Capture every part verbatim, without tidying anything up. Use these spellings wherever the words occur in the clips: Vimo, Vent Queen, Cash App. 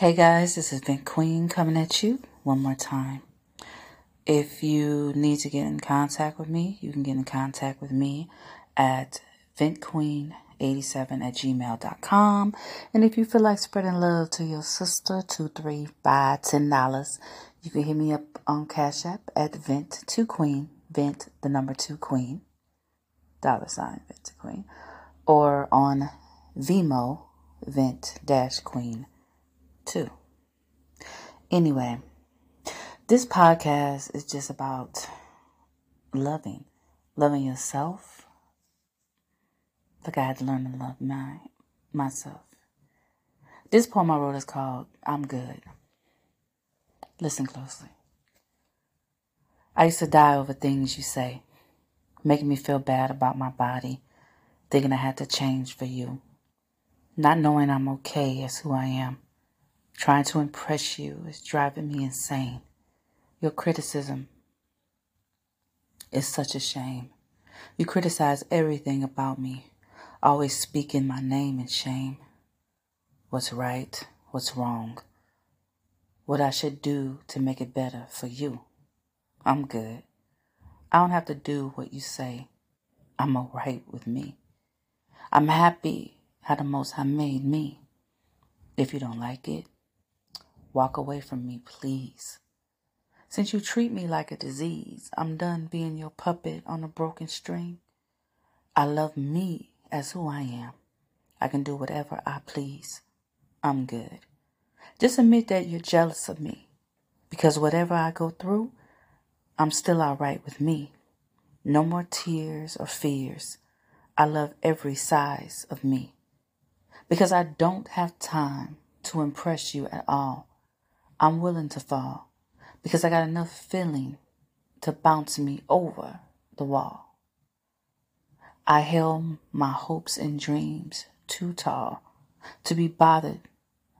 Hey guys, this is Vent Queen coming at you one more time. If you need to get in contact with me, you can get in contact with me at vent queen eighty-seven at gmail dot com. And if you feel like spreading love to your sister, two, three, five, ten dollars, you can hit me up on Cash App at vent two queen, vent the number two queen, dollar sign vent queen, or on Vimo, vent dash queen. Too. Anyway, this podcast is just about loving, loving yourself. Like I had to learn to love my, myself. This poem I wrote is called "I'm Good." Listen closely. I used to die over things you say, making me feel bad about my body, thinking I had to change for you, not knowing I'm okay as who I am. Trying to impress you is driving me insane. Your criticism is such a shame. You criticize everything about me, always speaking my name in shame. What's right, what's wrong, what I should do to make it better for you. I'm good. I don't have to do what you say. I'm all right with me. I'm happy how the Most High made me. If you don't like it, walk away from me, please. Since you treat me like a disease, I'm done being your puppet on a broken string. I love me as who I am. I can do whatever I please. I'm good. Just admit that you're jealous of me, because whatever I go through, I'm still all right with me. No more tears or fears. I love every size of me, because I don't have time to impress you at all. I'm willing to fall because I got enough feeling to bounce me over the wall. I held my hopes and dreams too tall to be bothered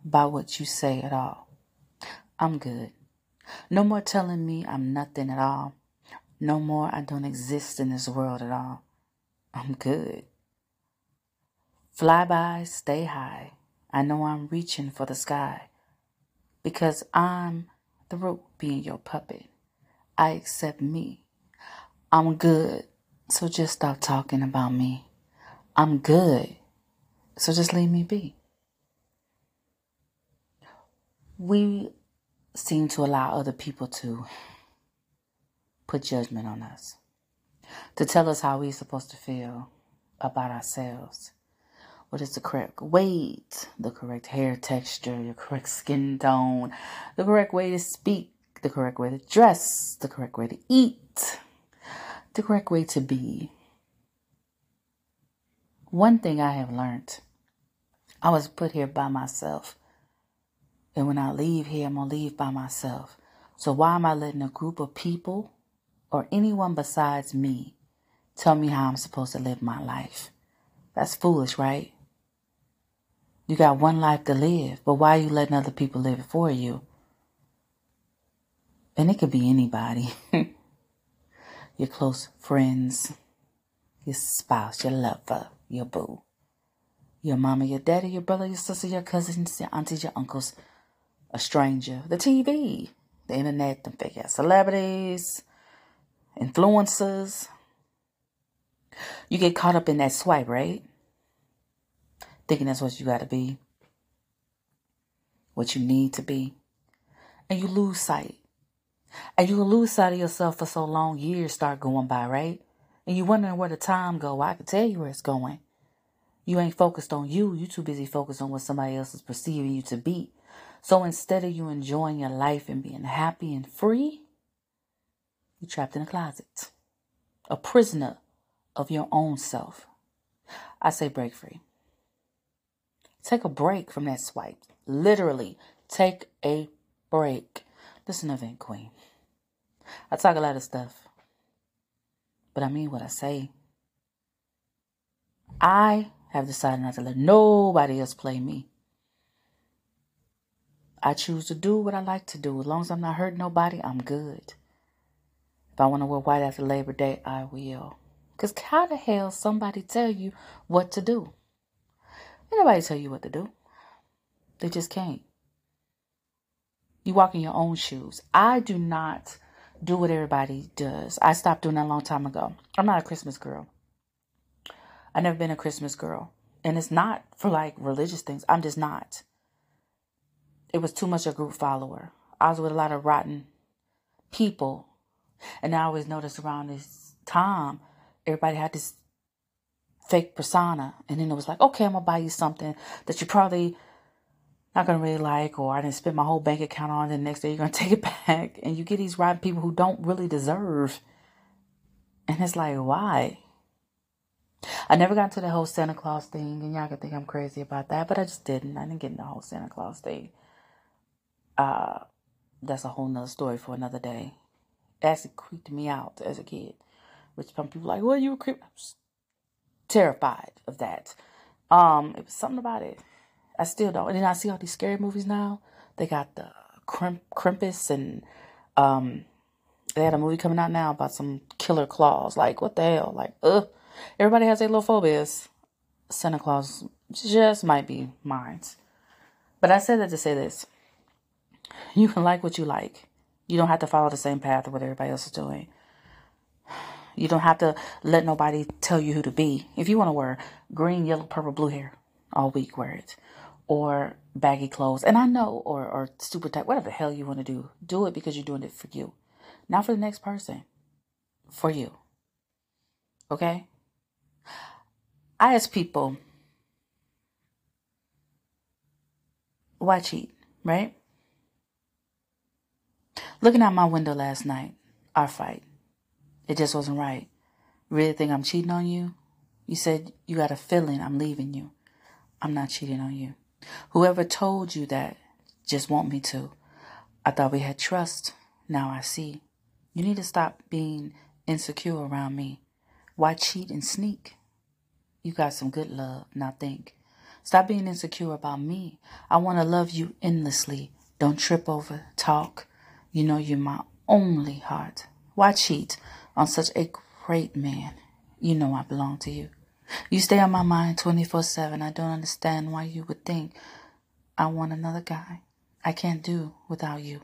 by what you say at all. I'm good. No more telling me I'm nothing at all. No more I don't exist in this world at all. I'm good. Fly by, stay high. I know I'm reaching for the sky. Because I'm through being your puppet. I accept me. I'm good. So just stop talking about me. I'm good. So just leave me be. We seem to allow other people to put judgment on us, to tell us how we're supposed to feel about ourselves. What is the correct weight, the correct hair texture, your correct skin tone, the correct way to speak, the correct way to dress, the correct way to eat, the correct way to be. One thing I have learned, I was put here by myself. And when I leave here, I'm going to leave by myself. So why am I letting a group of people or anyone besides me tell me how I'm supposed to live my life? That's foolish, right? You got one life to live, but why are you letting other people live it for you? And it could be anybody. Your close friends, your spouse, your lover, your boo, your mama, your daddy, your brother, your sister, your cousins, your aunties, your uncles, a stranger, the T V, the internet, the fake ass celebrities, influencers. You get caught up in that swipe, right? Thinking that's what you got to be, what you need to be. And you lose sight. And you lose sight of yourself for so long, years start going by, right? And you're wondering where the time go. Well, I can tell you where it's going. You ain't focused on you. You too busy focused on what somebody else is perceiving you to be. So instead of you enjoying your life and being happy and free, you're trapped in a closet. A prisoner of your own self. I say break free. Take a break from that swipe. Literally, take a break. Listen to Vent Queen. I talk a lot of stuff, but I mean what I say. I have decided not to let nobody else play me. I choose to do what I like to do. As long as I'm not hurting nobody, I'm good. If I want to wear white after Labor Day, I will. Because how the hell somebody tell you what to do? Ain't nobody tell you what to do. They just can't. You walk in your own shoes. I do not do what everybody does. I stopped doing that a long time ago. I'm not a Christmas girl. I've never been a Christmas girl. And it's not for like religious things. I'm just not. It was too much a group follower. I was with a lot of rotten people. And I always noticed around this time, everybody had this fake persona. And then it was like, okay, I'm going to buy you something that you probably not going to really like, or I didn't spend my whole bank account on, and the next day you're going to take it back. And you get these rotten people who don't really deserve. And it's like, why? I never got into the whole Santa Claus thing, and y'all can think I'm crazy about that, but I just didn't. I didn't get into the whole Santa Claus thing. Uh, that's a whole nother story for another day. It actually creeped me out as a kid, which some people were like, well, you were creeped. I was terrified of that. Um, it was something about it. I still don't. And then I see all these scary movies now. They got the Krimp, Krampus, and um, they had a movie coming out now about some killer claws. Like, what the hell? Like, ugh. Everybody has their little phobias. Santa Claus just might be mine. But I said that to say this. You can like what you like. You don't have to follow the same path of what everybody else is doing. You don't have to let nobody tell you who to be. If you want to wear green, yellow, purple, blue hair all week, wear it. Or baggy clothes. And I know, or, or super tight, whatever the hell you want to do. Do it because you're doing it for you. Not for the next person. For you. Okay? I ask people, why cheat, right? Looking out my window last night, our fight. It just wasn't right. Really think I'm cheating on you? You said you got a feeling I'm leaving you. I'm not cheating on you. Whoever told you that just want me to. I thought we had trust. Now I see. You need to stop being insecure around me. Why cheat and sneak? You got some good love, now think. Stop being insecure about me. I want to love you endlessly. Don't trip over, talk. You know you're my only heart. Why cheat on such a great man? You know I belong to you. You stay on my mind twenty-four seven. I don't understand why you would think I want another guy. I can't do without you.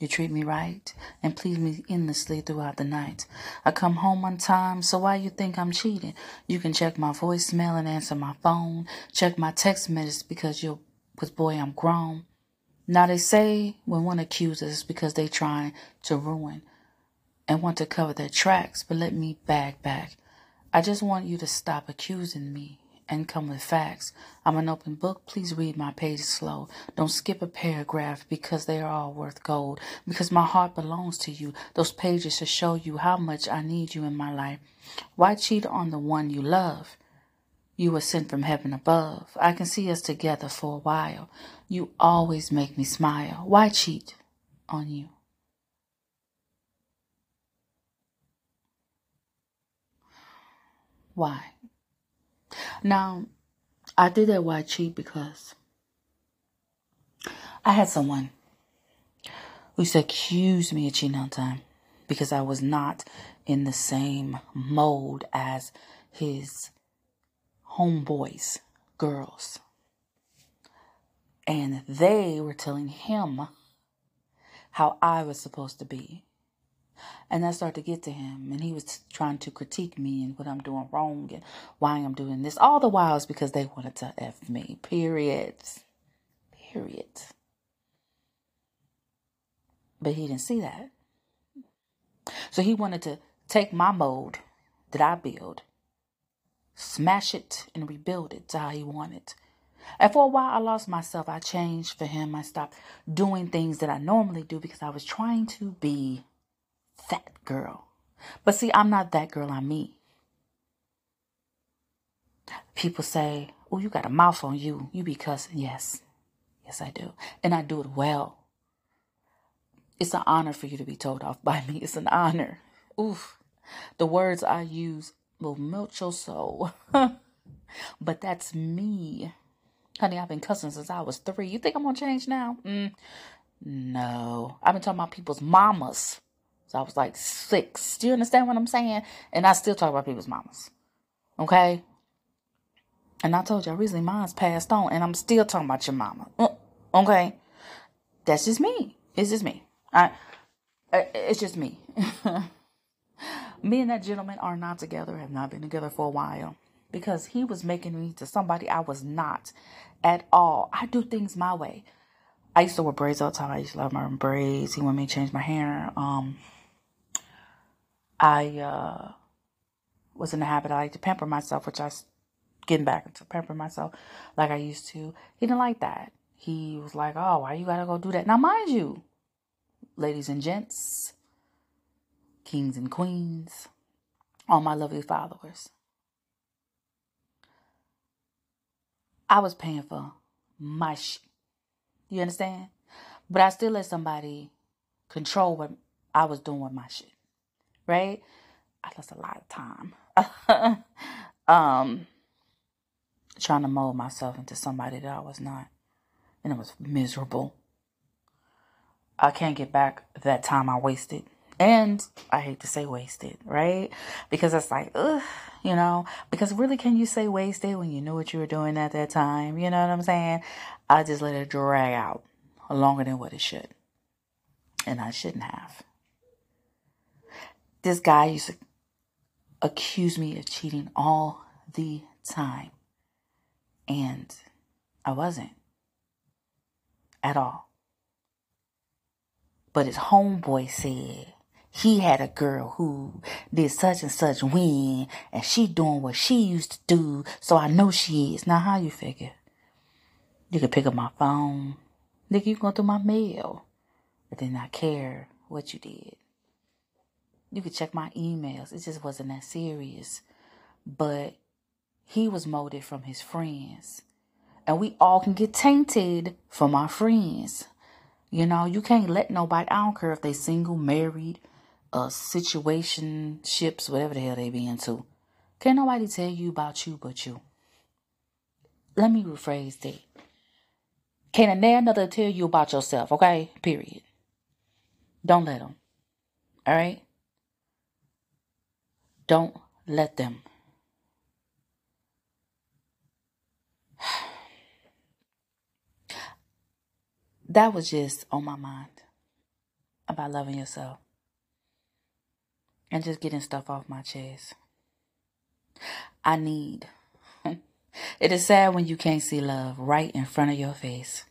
You treat me right and please me endlessly throughout the night. I come home on time, so why you think I'm cheating? You can check my voicemail and answer my phone. Check my text messages because you're with boy, I'm grown. Now they say when one accuses us because they trying to ruin and want to cover their tracks, but let me back back. I just want you to stop accusing me and come with facts. I'm an open book. Please read my pages slow. Don't skip a paragraph because they are all worth gold. Because my heart belongs to you. Those pages should show you how much I need you in my life. Why cheat on the one you love? You were sent from heaven above. I can see us together for a while. You always make me smile. Why cheat on you? Why? Now, I did that why cheat because I had someone who used to accuse me of cheating all the time because I was not in the same mold as his homeboys, girls. And they were telling him how I was supposed to be. And I started to get to him, and he was trying to critique me and what I'm doing wrong and why I'm doing this. All the while is because they wanted to F me, period. Period. But he didn't see that. So he wanted to take my mold that I build, smash it, and rebuild it to how he wanted. And for a while, I lost myself. I changed for him. I stopped doing things that I normally do because I was trying to be that girl. But see, I'm not that girl, I'm me. People say, oh, you got a mouth on you. You be cussing. Yes. Yes, I do. And I do it well. It's an honor for you to be told off by me. It's an honor. Oof. The words I use will melt your soul. But that's me. Honey, I've been cussing since I was three. You think I'm going to change now? Mm, no. I've been talking about people's mamas. So I was like six. Do you understand what I'm saying? And I still talk about people's mamas. Okay? And I told you, I recently mine's passed on. And I'm still talking about your mama. Okay? That's just me. It's just me. I, it's just me. Me and that gentleman are not together, have not been together for a while, because he was making me to somebody I was not at all. I do things my way. I used to wear braids all the time. I used to love my own braids. He wanted me to change my hair. Um, I uh, was in the habit. I like to pamper myself, which I was getting back into pampering myself like I used to. He didn't like that. He was like, oh, why you got to go do that? Now, mind you, ladies and gents, kings and queens, all my lovely followers, I was paying for my shit. You understand? But I still let somebody control what I was doing with my shit. Right? I lost a lot of time. um, trying to mold myself into somebody that I was not. And it was miserable. I can't get back that time I wasted. And I hate to say wasted, right? Because it's like, ugh, you know, because really, can you say wasted when you knew what you were doing at that time? You know what I'm saying? I just let it drag out longer than what it should. And I shouldn't have. This guy used to accuse me of cheating all the time. And I wasn't. At all. But his homeboy said he had a girl who did such and such when, and she doing what she used to do, so I know she is. Now, how you figure? You could pick up my phone. Nigga, you going through my mail. But then I care what you did. You could check my emails. It just wasn't that serious. But he was molded from his friends. And we all can get tainted from our friends. You know, you can't let nobody, I don't care if they single, married, uh, situationships, whatever the hell they be into. Can't nobody tell you about you but you. Let me rephrase that. Can't another tell you about yourself, okay? Period. Don't let them. All right? Don't let them. That was just on my mind about loving yourself and just getting stuff off my chest. I need. It is sad when you can't see love right in front of your face.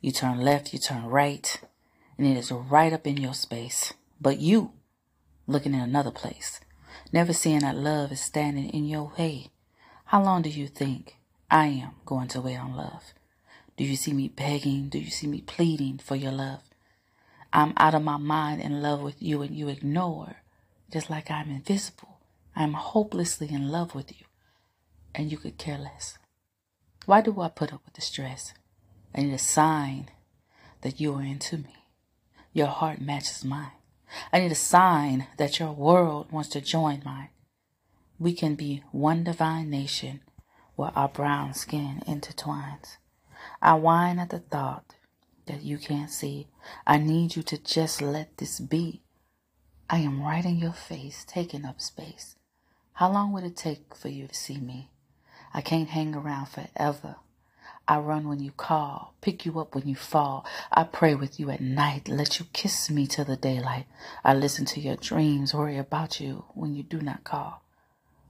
You turn left, you turn right, and it is right up in your space. But you looking in another place, never seeing that love is standing in your way. How long do you think I am going to wait on love? Do you see me begging? Do you see me pleading for your love? I'm out of my mind in love with you, and you ignore. Just like I'm invisible. I'm hopelessly in love with you, and you could care less. Why do I put up with the stress? And it's a sign that you are into me. Your heart matches mine. I need a sign that your world wants to join mine. We can be one divine nation where our brown skin intertwines. I whine at the thought that you can't see. I need you to just let this be. I am right in your face, taking up space. How long would it take for you to see me? I can't hang around forever. I run when you call, pick you up when you fall. I pray with you at night, let you kiss me till the daylight. I listen to your dreams, worry about you when you do not call.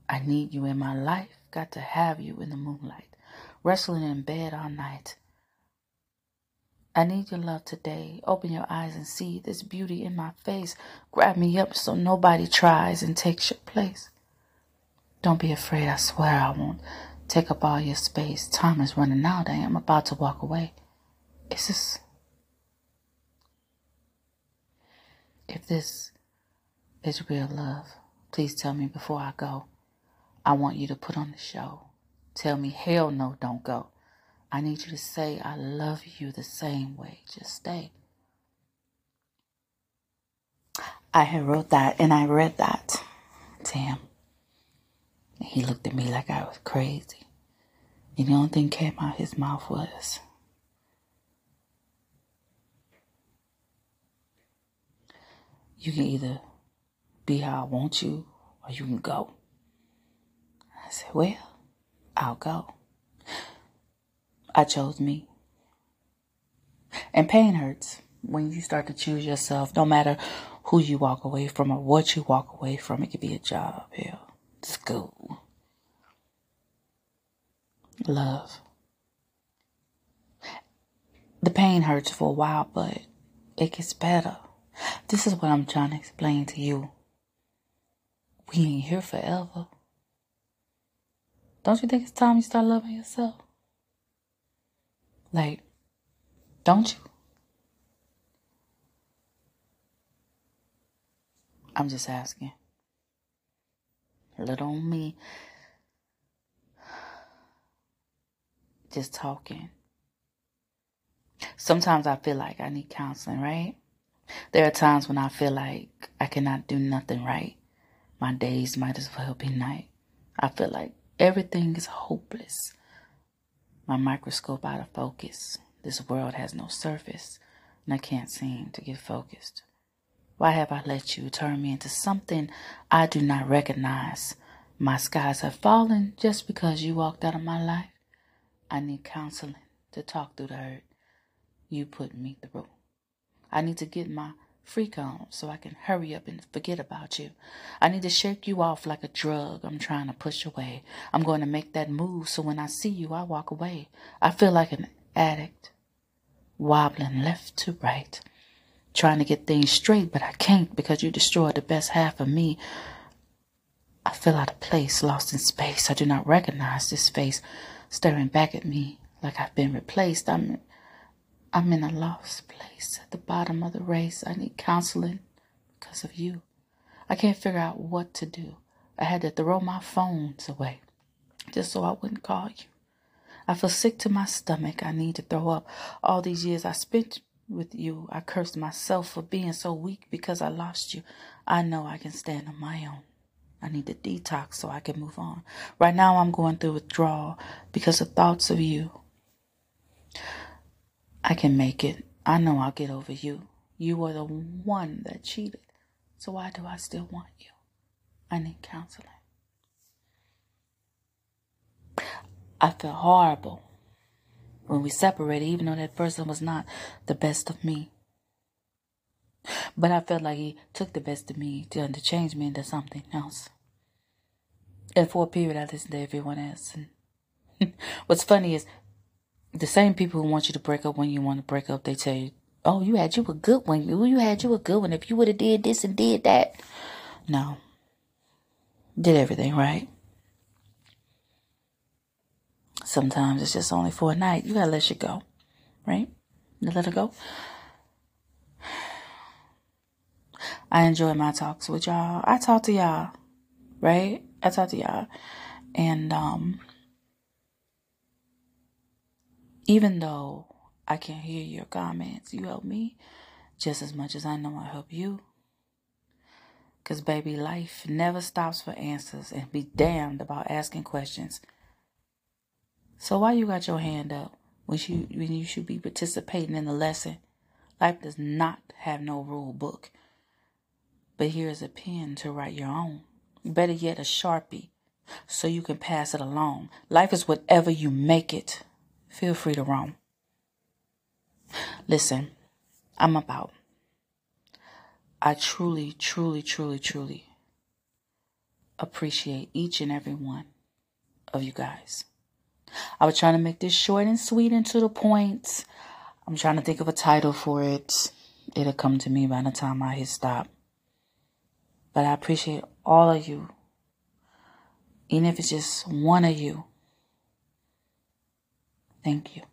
I need you in my life, got to have you in the moonlight. Wrestling in bed all night. I need your love today. Open your eyes and see this beauty in my face. Grab me up so nobody tries and takes your place. Don't be afraid, I swear I won't take up all your space. Time is running out. I am about to walk away. Is this... If this is real love, please tell me before I go. I want you to put on the show. Tell me, hell no, don't go. I need you to say, I love you the same way. Just stay. I had wrote that and I read that to him. And he looked at me like I was crazy. And the only thing came out of his mouth was, you can either be how I want you or you can go. I said, well, I'll go. I chose me. And pain hurts. when you start to choose yourself, no matter who you walk away from or what you walk away from, it could be a job, hell, school, love. The pain hurts for a while, but it gets better. This is what I'm trying to explain to you. We ain't here forever. Don't you think it's time you start loving yourself? Like, don't you? I'm just asking. Little me. Just talking. Sometimes I feel like I need counseling, right? There are times when I feel like I cannot do nothing right. My days might as well be night. I feel like everything is hopeless. My microscope out of focus. This world has no surface, and I can't seem to get focused. Why have I let you turn me into something I do not recognize? My skies have fallen just because you walked out of my life. I need counseling to talk through the hurt you put me through. I need to get my freak on so I can hurry up and forget about you. I need to shake you off like a drug I'm trying to push away. I'm going to make that move so when I see you, I walk away. I feel like an addict, wobbling left to right, trying to get things straight, but I can't because you destroyed the best half of me. I feel out of place, lost in space. I do not recognize this face staring back at me like I've been replaced. I'm I'm in a lost place at the bottom of the race. I need counseling because of you. I can't figure out what to do. I had to throw my phones away just so I wouldn't call you. I feel sick to my stomach. I need to throw up. All these years I spent with you, I cursed myself for being so weak because I lost you. I know I can stand on my own. I need to detox so I can move on. Right now I'm going through withdrawal because of thoughts of you. I can make it. I know I'll get over you. You were the one that cheated. So why do I still want you? I need counseling. I feel horrible when we separated, even though that person was not the best of me. But I felt like he took the best of me to, to change me into something else. And for a period, I listened to everyone else. And what's funny is, the same people who want you to break up when you want to break up, they tell you, oh, you had you a good one. You had you a good one. If you would have did this and did that. No. Did everything right. Sometimes it's just only for a night. You got to let shit go. Right? You let it go. I enjoy my talks with y'all. I talk to y'all. Right? I talk to y'all. And, um... even though I can't hear your comments, you help me just as much as I know I help you. Because, baby, life never stops for answers and be damned about asking questions. So why you got your hand up when you, when you should be participating in the lesson? Life does not have no rule book. But here is a pen to write your own. Better yet, a Sharpie so you can pass it along. Life is whatever you make it. Feel free to roam. Listen, I'm about. I truly, truly, truly, truly appreciate each and every one of you guys. I was trying to make this short and sweet and to the point. I'm trying to think of a title for it. It'll come to me by the time I hit stop. But I appreciate all of you. Even if it's just one of you. Thank you.